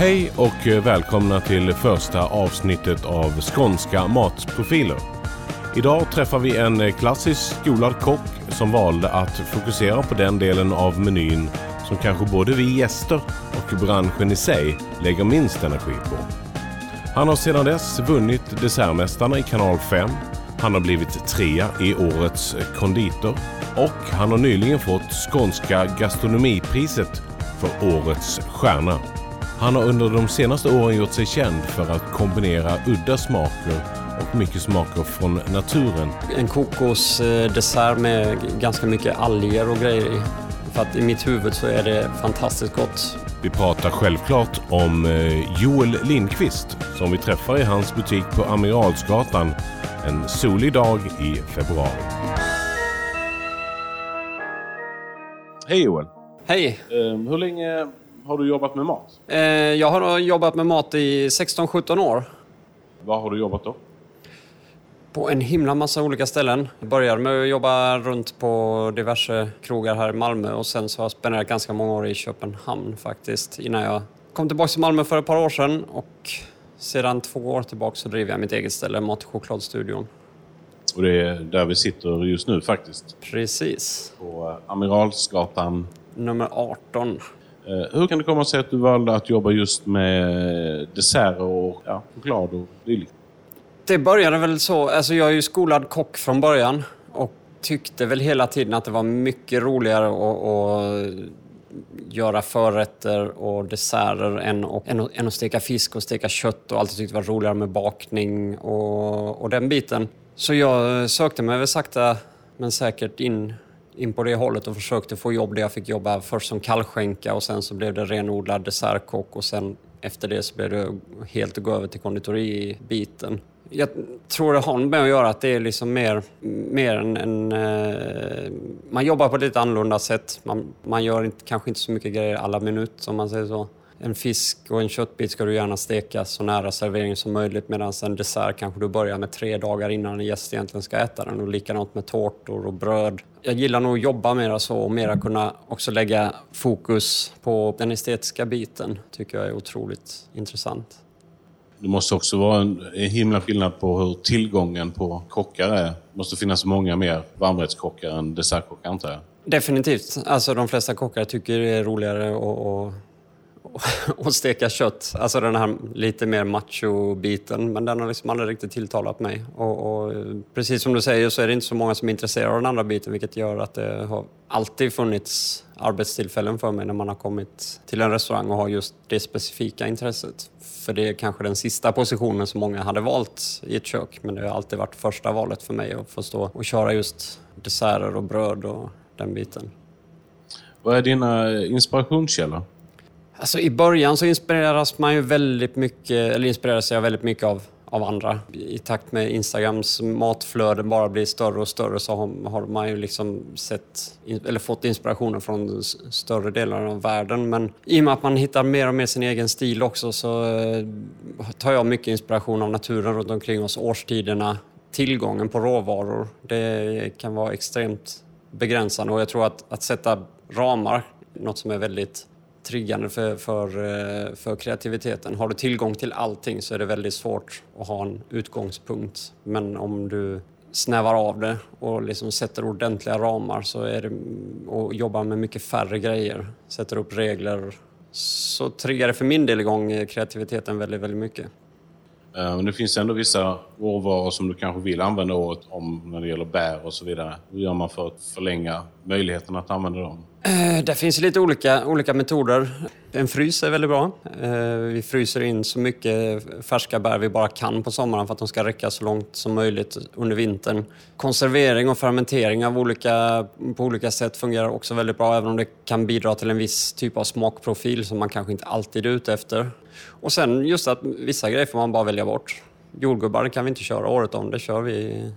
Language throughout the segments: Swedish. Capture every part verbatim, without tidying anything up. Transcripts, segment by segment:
Hej och välkomna till första avsnittet av Skånska Matprofiler. Idag träffar vi en klassisk skolad kock som valde att fokusera på den delen av menyn som kanske både vi gäster och branschen i sig lägger minst energi på. Han har sedan dess vunnit Dessertmästarna i Kanal fem. Han har blivit trea i årets konditor och han har nyligen fått Skånska Gastronomipriset för årets stjärna. Han har under de senaste åren gjort sig känd för att kombinera udda smaker och mycket smaker från naturen. En kokosdessert med ganska mycket alger och grejer i. För att i mitt huvud så är det fantastiskt gott. Vi pratar självklart om Joel Lindqvist som vi träffar i hans butik på Amiralsgatan en solig dag i februari. Hej Joel! Hej! Hur länge har du jobbat med mat? Jag har jobbat med mat i sexton sjutton år. Vad har du jobbat då? På en himla massa olika ställen. Jag började med att jobba runt på diverse krogar här i Malmö och sen så har jag spenderat ganska många år i Köpenhamn faktiskt innan jag kom tillbaka till Malmö för ett par år sedan och sedan två år tillbaka så driver jag mitt eget ställe, Mat och chokladstudion. Och det är där vi sitter just nu faktiskt. Precis. På Amiralsgatan nummer arton. Hur kan det komma sig att du valde att jobba just med dessert och ja, choklad och dylikt? Det började väl så, alltså jag är ju skolad kock från början och tyckte väl hela tiden att det var mycket roligare att, att göra förrätter och desserter än, och, än, än att steka fisk och steka kött och alltid tyckte det var roligare med bakning och, och den biten. Så jag sökte mig väl sakta men säkert in, in på det hållet och försökte få jobb där jag fick jobba först som kallskänka och sen så blev det renodlad dessertkock och sen efter det så blev det helt att gå över till konditori-biten. Jag tror det har med att göra att det är liksom mer, mer en, en eh, man jobbar på ett lite annorlunda sätt. Man, man gör inte, kanske inte så mycket grejer alla minut som man säger så. En fisk och en köttbit ska du gärna steka så nära servering som möjligt medan en dessert kanske du börjar med tre dagar innan en gäst egentligen ska äta den och likadant med tårtor och bröd. Jag gillar nog att jobba mera så och mera kunna också lägga fokus på den estetiska biten tycker jag är otroligt intressant. Det måste också vara en, en himla skillnad på hur tillgången på kockar är. Det måste finnas många mer varmrättskockar än dessertkockar, antar jag. Definitivt. Alltså de flesta kockar tycker det är roligare att, att, att steka kött. Alltså den här lite mer macho-biten. Men den har liksom aldrig riktigt tilltalat mig. Och, och precis som du säger så är det inte så många som är intresserade av den andra biten. Vilket gör att det har alltid funnits arbetstillfällen för mig när man har kommit till en restaurang och har just det specifika intresset. För det är kanske den sista positionen som många hade valt i ett kök. Men det har alltid varit första valet för mig att få stå och köra just desserter och bröd och den biten. Vad är dina inspirationskällor? Alltså i början så inspireras man ju väldigt mycket, eller inspireras jag väldigt mycket av av andra. I takt med Instagrams matflöden bara blir större och större så har man ju liksom sett eller fått inspirationen från större delar av världen. Men i och med att man hittar mer och mer sin egen stil också så tar jag mycket inspiration av naturen runt omkring oss, årstiderna, tillgången på råvaror. Det kan vara extremt begränsande och jag tror att, att sätta ramar, något som är väldigt triggande för, för, för kreativiteten. Har du tillgång till allting så är det väldigt svårt att ha en utgångspunkt. Men om du snävar av det och liksom sätter ordentliga ramar så är det, och jobbar med mycket färre grejer, sätter upp regler, så triggar det för min del igång kreativiteten väldigt, väldigt mycket. Men det finns ändå vissa råvaror som du kanske vill använda året om när det gäller bär och så vidare. Hur gör man för att förlänga möjligheten att använda dem? Det finns lite olika, olika metoder. En frys är väldigt bra. Vi fryser in så mycket färska bär vi bara kan på sommaren för att de ska räcka så långt som möjligt under vintern. Konservering och fermentering av olika, på olika sätt fungerar också väldigt bra även om det kan bidra till en viss typ av smakprofil som man kanske inte alltid är ute efter. Och sen just att vissa grejer får man bara välja bort. Jordgubbar kan vi inte köra året om, det kör vi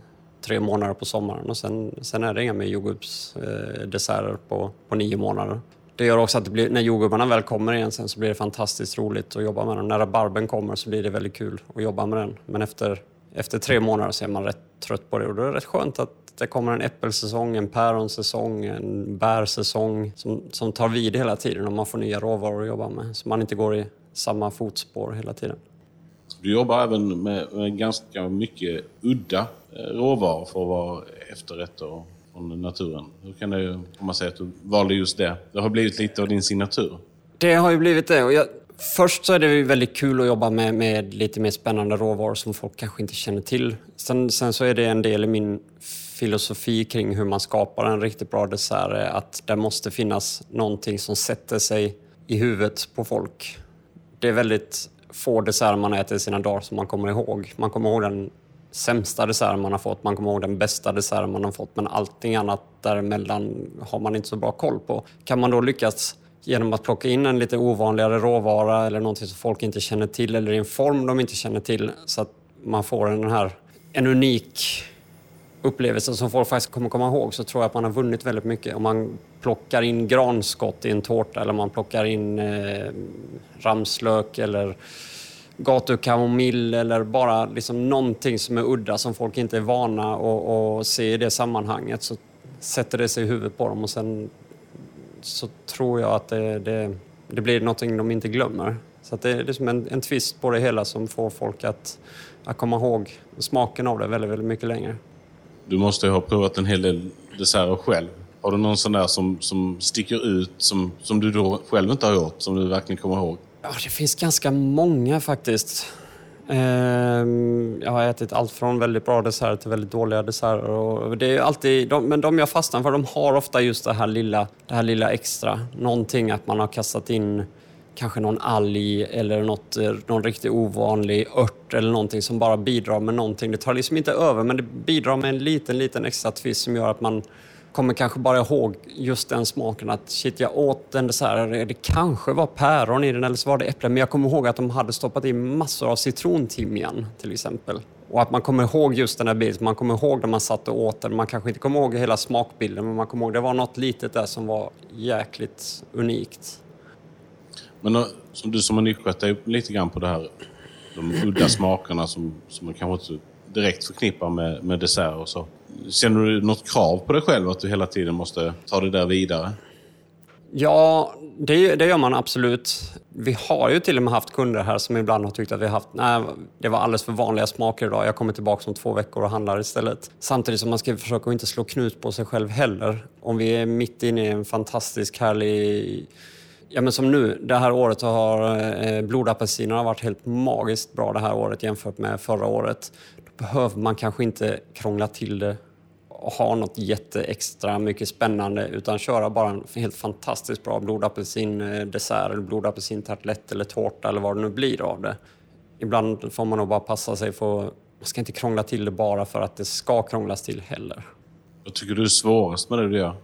tre månader på sommaren och sen, sen är det inga med jordgubbsdesserter på, på nio månader. Det gör också att det blir, när jordgubbarna väl kommer igen sen så blir det fantastiskt roligt att jobba med den. När rabarben kommer så blir det väldigt kul att jobba med den. Men efter, efter tre månader så är man rätt trött på det och då är det rätt skönt att det kommer en äppelsäsong, en päronsäsong, en bärsäsong som, som tar vid hela tiden och man får nya råvaror att jobba med. Så man inte går i samma fotspår hela tiden. Du jobbar även med, med ganska mycket udda råvaror för att vara efterrätter från naturen. Hur kan det komma sig att du valde just det? Det har blivit lite av din signatur. Det har ju blivit det. Och jag, först så är det väldigt kul att jobba med, med lite mer spännande råvaror som folk kanske inte känner till. Sen, sen så är det en del i min filosofi kring hur man skapar en riktigt bra dessert. Att det måste finnas någonting som sätter sig i huvudet på folk. Det är väldigt få desserter man äter i sina dagar som man kommer ihåg. Man kommer ihåg den sämsta desserten man har fått. Man kommer ihåg den bästa desserten man har fått. Men allting annat däremellan har man inte så bra koll på. Kan man då lyckas genom att plocka in en lite ovanligare råvara eller någonting som folk inte känner till eller i en form de inte känner till så att man får en, den här, en unik upplevelse som folk faktiskt kommer komma ihåg, så tror jag att man har vunnit väldigt mycket. Om man plockar in granskott i en tårta eller man plockar in eh, ramslök eller gatukamomill eller bara liksom någonting som är udda som folk inte är vana och, och se i det sammanhanget, så sätter det sig i huvudet på dem och sen så tror jag att det, det, det blir någonting de inte glömmer. Så att det, det är som en, en twist på det hela som får folk att, att komma ihåg smaken av det väldigt, väldigt mycket längre. Du måste ju ha provat en hel del desserter själv. Har du någon sån där som, som sticker ut som, som du då själv inte har gjort, som du verkligen kommer ihåg? Ja, det finns ganska många faktiskt. Ehm, jag har ätit allt från väldigt bra desserter till väldigt dåliga desserter. Och det är alltid, de, men de jag fastnar för, de har ofta just det här lilla, det här lilla extra. Någonting att man har kastat in kanske någon alg eller något, någon riktigt ovanlig ört eller någonting som bara bidrar med någonting. Det tar liksom inte över, men det bidrar med en liten, liten extra twist som gör att man kommer kanske bara ihåg just den smaken. Att shit, jag åt den desserten. Det kanske var päron i den eller så var det äpple. Men jag kommer ihåg att de hade stoppat i massor av citrontimjan till exempel. Och att man kommer ihåg just den här bilden. Man kommer ihåg när man satt och åt den. Man kanske inte kommer ihåg hela smakbilden, men man kommer ihåg att det var något litet där som var jäkligt unikt. Men som du som har nyckat dig lite grann på det här, de udda smakerna som, som man kanske inte direkt förknippar med, med dessert och så. Känner du något krav på dig själv att du hela tiden måste ta det där vidare? Ja, det, det gör man absolut. Vi har ju till och med haft kunder här som ibland har tyckt att vi har haft, nej, det var alldeles för vanliga smaker idag. Jag kommer tillbaka om två veckor och handlar istället. Samtidigt som man ska försöka att inte slå knut på sig själv heller. Om vi är mitt inne i en fantastisk härlig... Ja, men som nu, det här året har blodapelsinerna varit helt magiskt bra det här året jämfört med förra året. Då behöver man kanske inte krångla till det och ha något jätteextra mycket spännande, utan köra bara en helt fantastiskt bra blodapelsindessert eller blodapelsintartlett eller tårta eller vad det nu blir av det. Ibland får man nog bara passa sig för, man ska inte krångla till det bara för att det ska krånglas till heller. Vad tycker du är svårast med det du gör?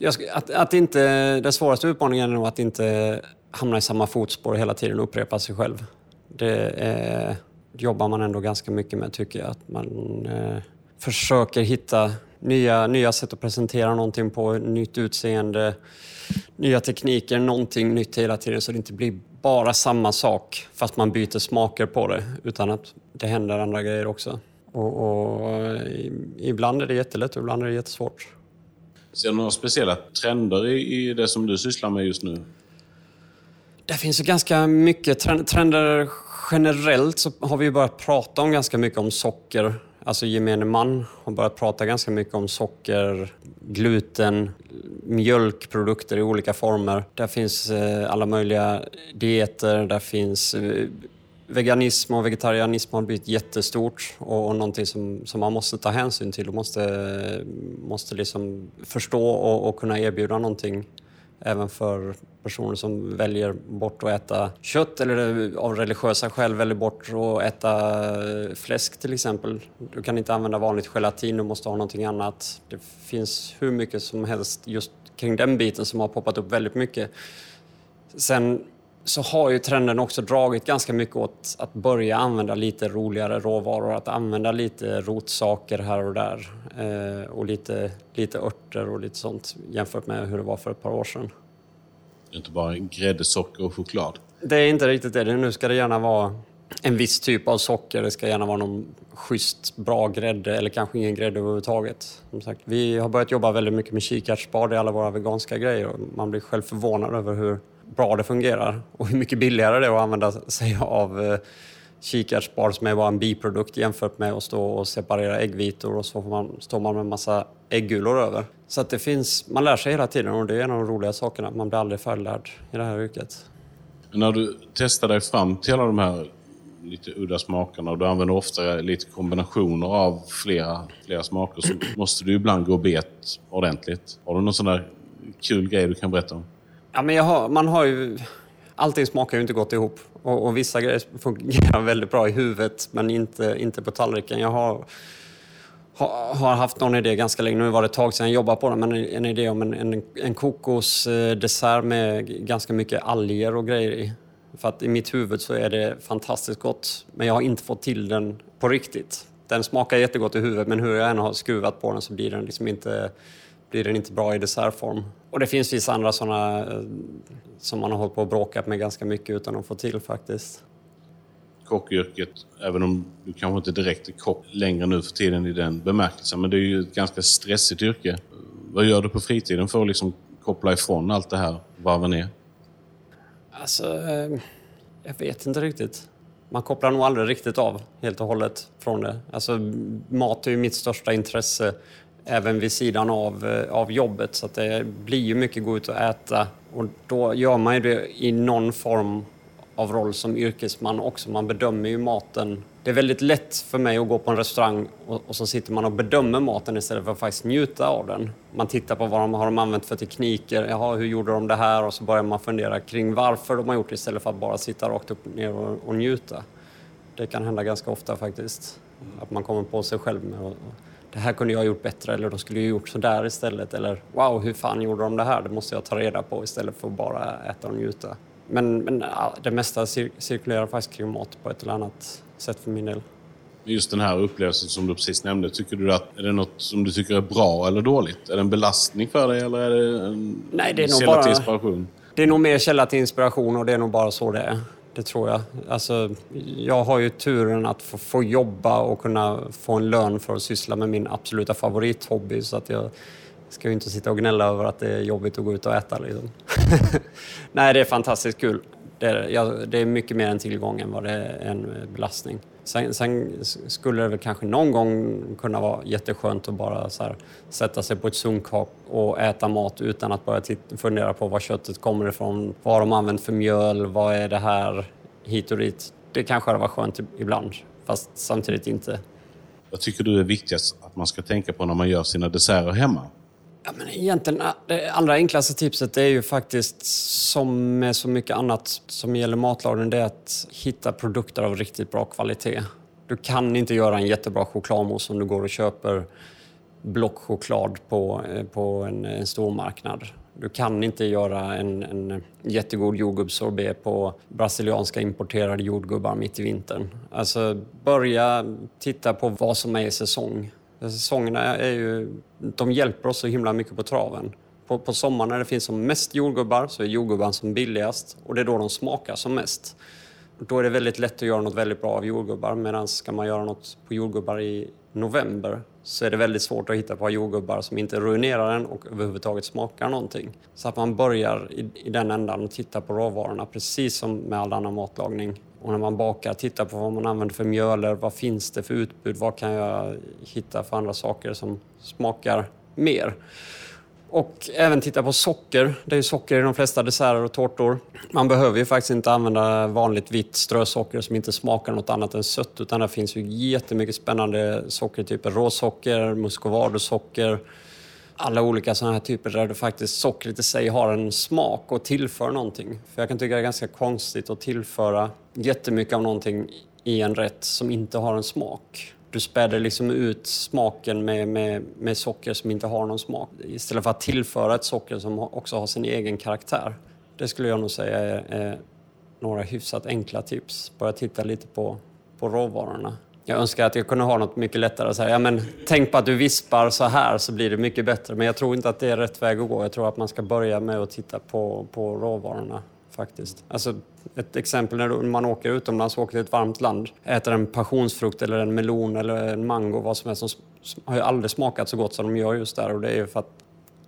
Jag ska, att, att inte, den svåraste utmaningen är nog att inte hamna i samma fotspår hela tiden och upprepa sig själv. Det eh, jobbar man ändå ganska mycket med, tycker jag. Att man eh, försöker hitta nya, nya sätt att presentera någonting på, nytt utseende, nya tekniker, någonting nytt hela tiden. Så det inte blir bara samma sak fast man byter smaker på det, utan att det händer andra grejer också. Och, och, ibland är det jättelätt och ibland är det jättesvårt. Ser du några speciella trender i det som du sysslar med just nu? Det finns ju ganska mycket trender. Generellt så har vi börjat prata om ganska mycket om socker. Alltså gemene man har börjat prata ganska mycket om socker, gluten, mjölkprodukter i olika former. Där finns alla möjliga dieter, där finns... Veganism och vegetarianism har blivit jättestort och någonting som, som man måste ta hänsyn till och måste, måste liksom förstå och, och kunna erbjuda någonting även för personer som väljer bort att äta kött eller av religiösa skäl väljer bort att äta fläsk till exempel. Du kan inte använda vanligt gelatin, du måste ha någonting annat. Det finns hur mycket som helst just kring den biten som har poppat upp väldigt mycket. Sen så har ju trenden också dragit ganska mycket åt att börja använda lite roligare råvaror, att använda lite rotsaker här och där och lite, lite örter och lite sånt jämfört med hur det var för ett par år sedan. Inte bara grädde, socker och choklad? Det är inte riktigt det. Nu ska det gärna vara en viss typ av socker, det ska gärna vara någon schysst bra grädde eller kanske ingen grädde överhuvudtaget. Som sagt, vi har börjat jobba väldigt mycket med kikärtsspad i alla våra veganska grejer och man blir själv förvånad över hur bra det fungerar och hur mycket billigare det är att använda sig av kikärtsspar som är bara en biprodukt jämfört med att stå och separera äggvitor och så får man, står man med en massa äggulor över. Så att det finns, man lär sig hela tiden och det är en av de roliga sakerna. Man blir aldrig färdiglärd i det här yrket. När du testar dig fram till alla de här lite udda smakerna och du använder ofta lite kombinationer av flera, flera smaker så måste du ibland gå bet ordentligt. Har du någon sån där kul grej du kan berätta om? Ja, men jag har, man har ju... Allting smakar ju inte gott ihop och, och vissa grejer fungerar väldigt bra i huvudet men inte, inte på tallriken. Jag har, ha, har haft någon idé ganska länge, nu var det ett tag sedan jag jobbade på den, men en, en idé om en, en, en kokosdessert med ganska mycket alger och grejer i. För att i mitt huvud så är det fantastiskt gott men jag har inte fått till den på riktigt. Den smakar jättegott i huvudet men hur jag än har skruvat på den så blir den liksom inte... blir den inte bra i dessertform. Och det finns vissa andra sådana som man har hållit på och bråkat med ganska mycket utan att få till faktiskt. Kockyrket, även om du kanske inte direkt är kock längre nu för tiden i den bemärkelsen, men det är ju ett ganska stressigt yrke. Vad gör du på fritiden för att liksom koppla ifrån allt det här varven är? Alltså, jag vet inte riktigt. Man kopplar nog aldrig riktigt av helt och hållet från det. Alltså, mat är ju mitt största intresse. Även vid sidan av, av jobbet. Så att det blir ju mycket gå ut och äta. Och då gör man ju det i någon form av roll som yrkesman också. Man bedömer ju maten. Det är väldigt lätt för mig att gå på en restaurang och, och så sitter man och bedömer maten istället för att faktiskt njuta av den. Man tittar på vad de har de använt för tekniker. Jaha, hur gjorde de det här? Och så börjar man fundera kring varför de har gjort det istället för att bara sitta rakt upp och ner och, och njuta. Det kan hända ganska ofta faktiskt. Att man kommer på sig själv med och, det här kunde jag ha gjort bättre eller de skulle jag ha gjort så där istället. Eller wow, hur fan gjorde de det här? Det måste jag ta reda på istället för att bara äta och njuta. Men, men det mesta cir- cirkulerar faktiskt kring mat på ett eller annat sätt för min del. Just den här upplevelsen som du precis nämnde, tycker du att är det något som du tycker är bra eller dåligt? Är det en belastning för dig eller är det en Nej, det är källa nog bara, till inspiration? Det är nog mer källa till inspiration och det är nog bara så det är. Det tror jag. Alltså, jag har ju turen att få, få jobba och kunna få en lön för att syssla med min absoluta favorithobby. Så att jag ska ju inte sitta och gnälla över att det är jobbigt att gå ut och äta. Liksom. Nej, det är fantastiskt kul. Det är, ja, det är mycket mer en tillgång än vad det är en belastning. Sen, sen skulle det väl kanske någon gång kunna vara jätteskönt att bara så här, sätta sig på ett sunkak och äta mat utan att börja titta, fundera på var köttet kommer ifrån, vad de använt för mjöl, vad är det här hit och dit. Det kanske var skönt ibland, fast samtidigt inte. Jag tycker det är viktigast att man ska tänka på när man gör sina desserter hemma. Ja, men egentligen, det allra enklaste tipset är ju faktiskt som med så mycket annat som gäller matlagning, det är att hitta produkter av riktigt bra kvalitet. Du kan inte göra en jättebra chokladmousse om du går och köper blockchoklad på, på en, en stor marknad. Du kan inte göra en, en jättegod jordgubbssorbet på brasilianska importerade jordgubbar mitt i vintern. Alltså, börja titta på vad som är i säsong. Säsongerna är ju, de hjälper oss så himla mycket på traven. På, på sommaren när det finns som mest jordgubbar så är jordgubban som billigast. Och det är då de smakar som mest. Då är det väldigt lätt att göra något väldigt bra av jordgubbar. Medan ska man göra något på jordgubbar i november så är det väldigt svårt att hitta på jordgubbar som inte ruinerar den och överhuvudtaget smakar någonting. Så att man börjar i, i den ändan och tittar på råvarorna precis som med all annan matlagning. Och när man bakar, titta på vad man använder för mjöler, vad finns det för utbud, vad kan jag hitta för andra saker som smakar mer. Och även titta på socker, det är ju socker i de flesta desserter och tårtor. Man behöver ju faktiskt inte använda vanligt vitt strösocker som inte smakar något annat än sött, utan det finns ju jättemycket spännande sockertyper, råsocker, muscovadosocker. Alla olika sådana här typer där det faktiskt sockret i sig har en smak och tillför någonting. För jag kan tycka det är ganska konstigt att tillföra jättemycket av någonting i en rätt som inte har en smak. Du späder liksom ut smaken med, med, med socker som inte har någon smak. Istället för att tillföra ett socker som också har sin egen karaktär. Det skulle jag nog säga är, är några hyfsat enkla tips. Börja titta lite på, på råvarorna. Jag önskar att jag kunde ha något mycket lättare. Så här, ja, men tänk på att du vispar så här så blir det mycket bättre. Men jag tror inte att det är rätt väg att gå. Jag tror att man ska börja med att titta på, på råvarorna faktiskt. Alltså, ett exempel när man åker utomlands, åker till ett varmt land. Äter en passionsfrukt eller en melon eller en mango. Vad som helst som har ju aldrig smakat så gott som de gör just där. Och det är ju för att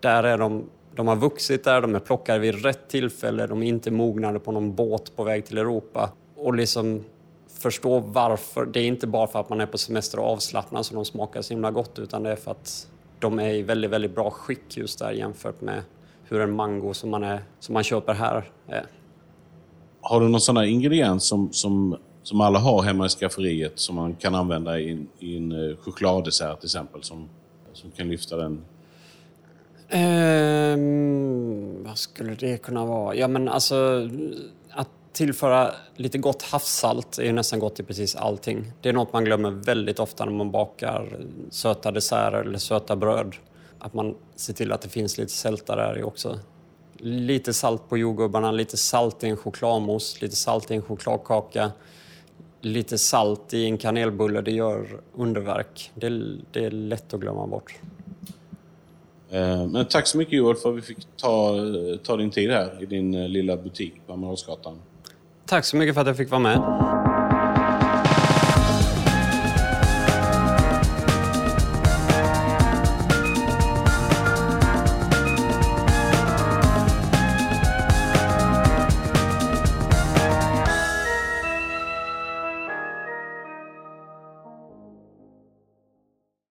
där är de de har vuxit där, de är plockade vid rätt tillfälle, de är inte mognade på någon båt på väg till Europa. Och liksom förstå varför, det är inte bara för att man är på semester och avslappnad så de smakar så himla gott, utan det är för att de är i väldigt, väldigt bra skick just där jämfört med hur en mango som man, är, som man köper här är. Har du någon sån här ingrediens som, som, som alla har hemma i skafferiet som man kan använda i en, i en chokladdessert till exempel som, som kan lyfta den? Um, vad skulle det kunna vara? Ja, men alltså att tillföra lite gott havssalt är ju nästan gott i precis allting. Det är något man glömmer väldigt ofta när man bakar söta desserter eller söta bröd. Att man ser till att det finns lite sälta där också. Lite salt på jordgubbarna, lite salt i en chokladmousse, lite salt i en chokladkaka, lite salt i en kanelbulle. Det gör underverk. Det, det är lätt att glömma bort. Men tack så mycket Joel för att vi fick ta, ta din tid här i din lilla butik på Amiralsgatan. Tack så mycket för att jag fick vara med.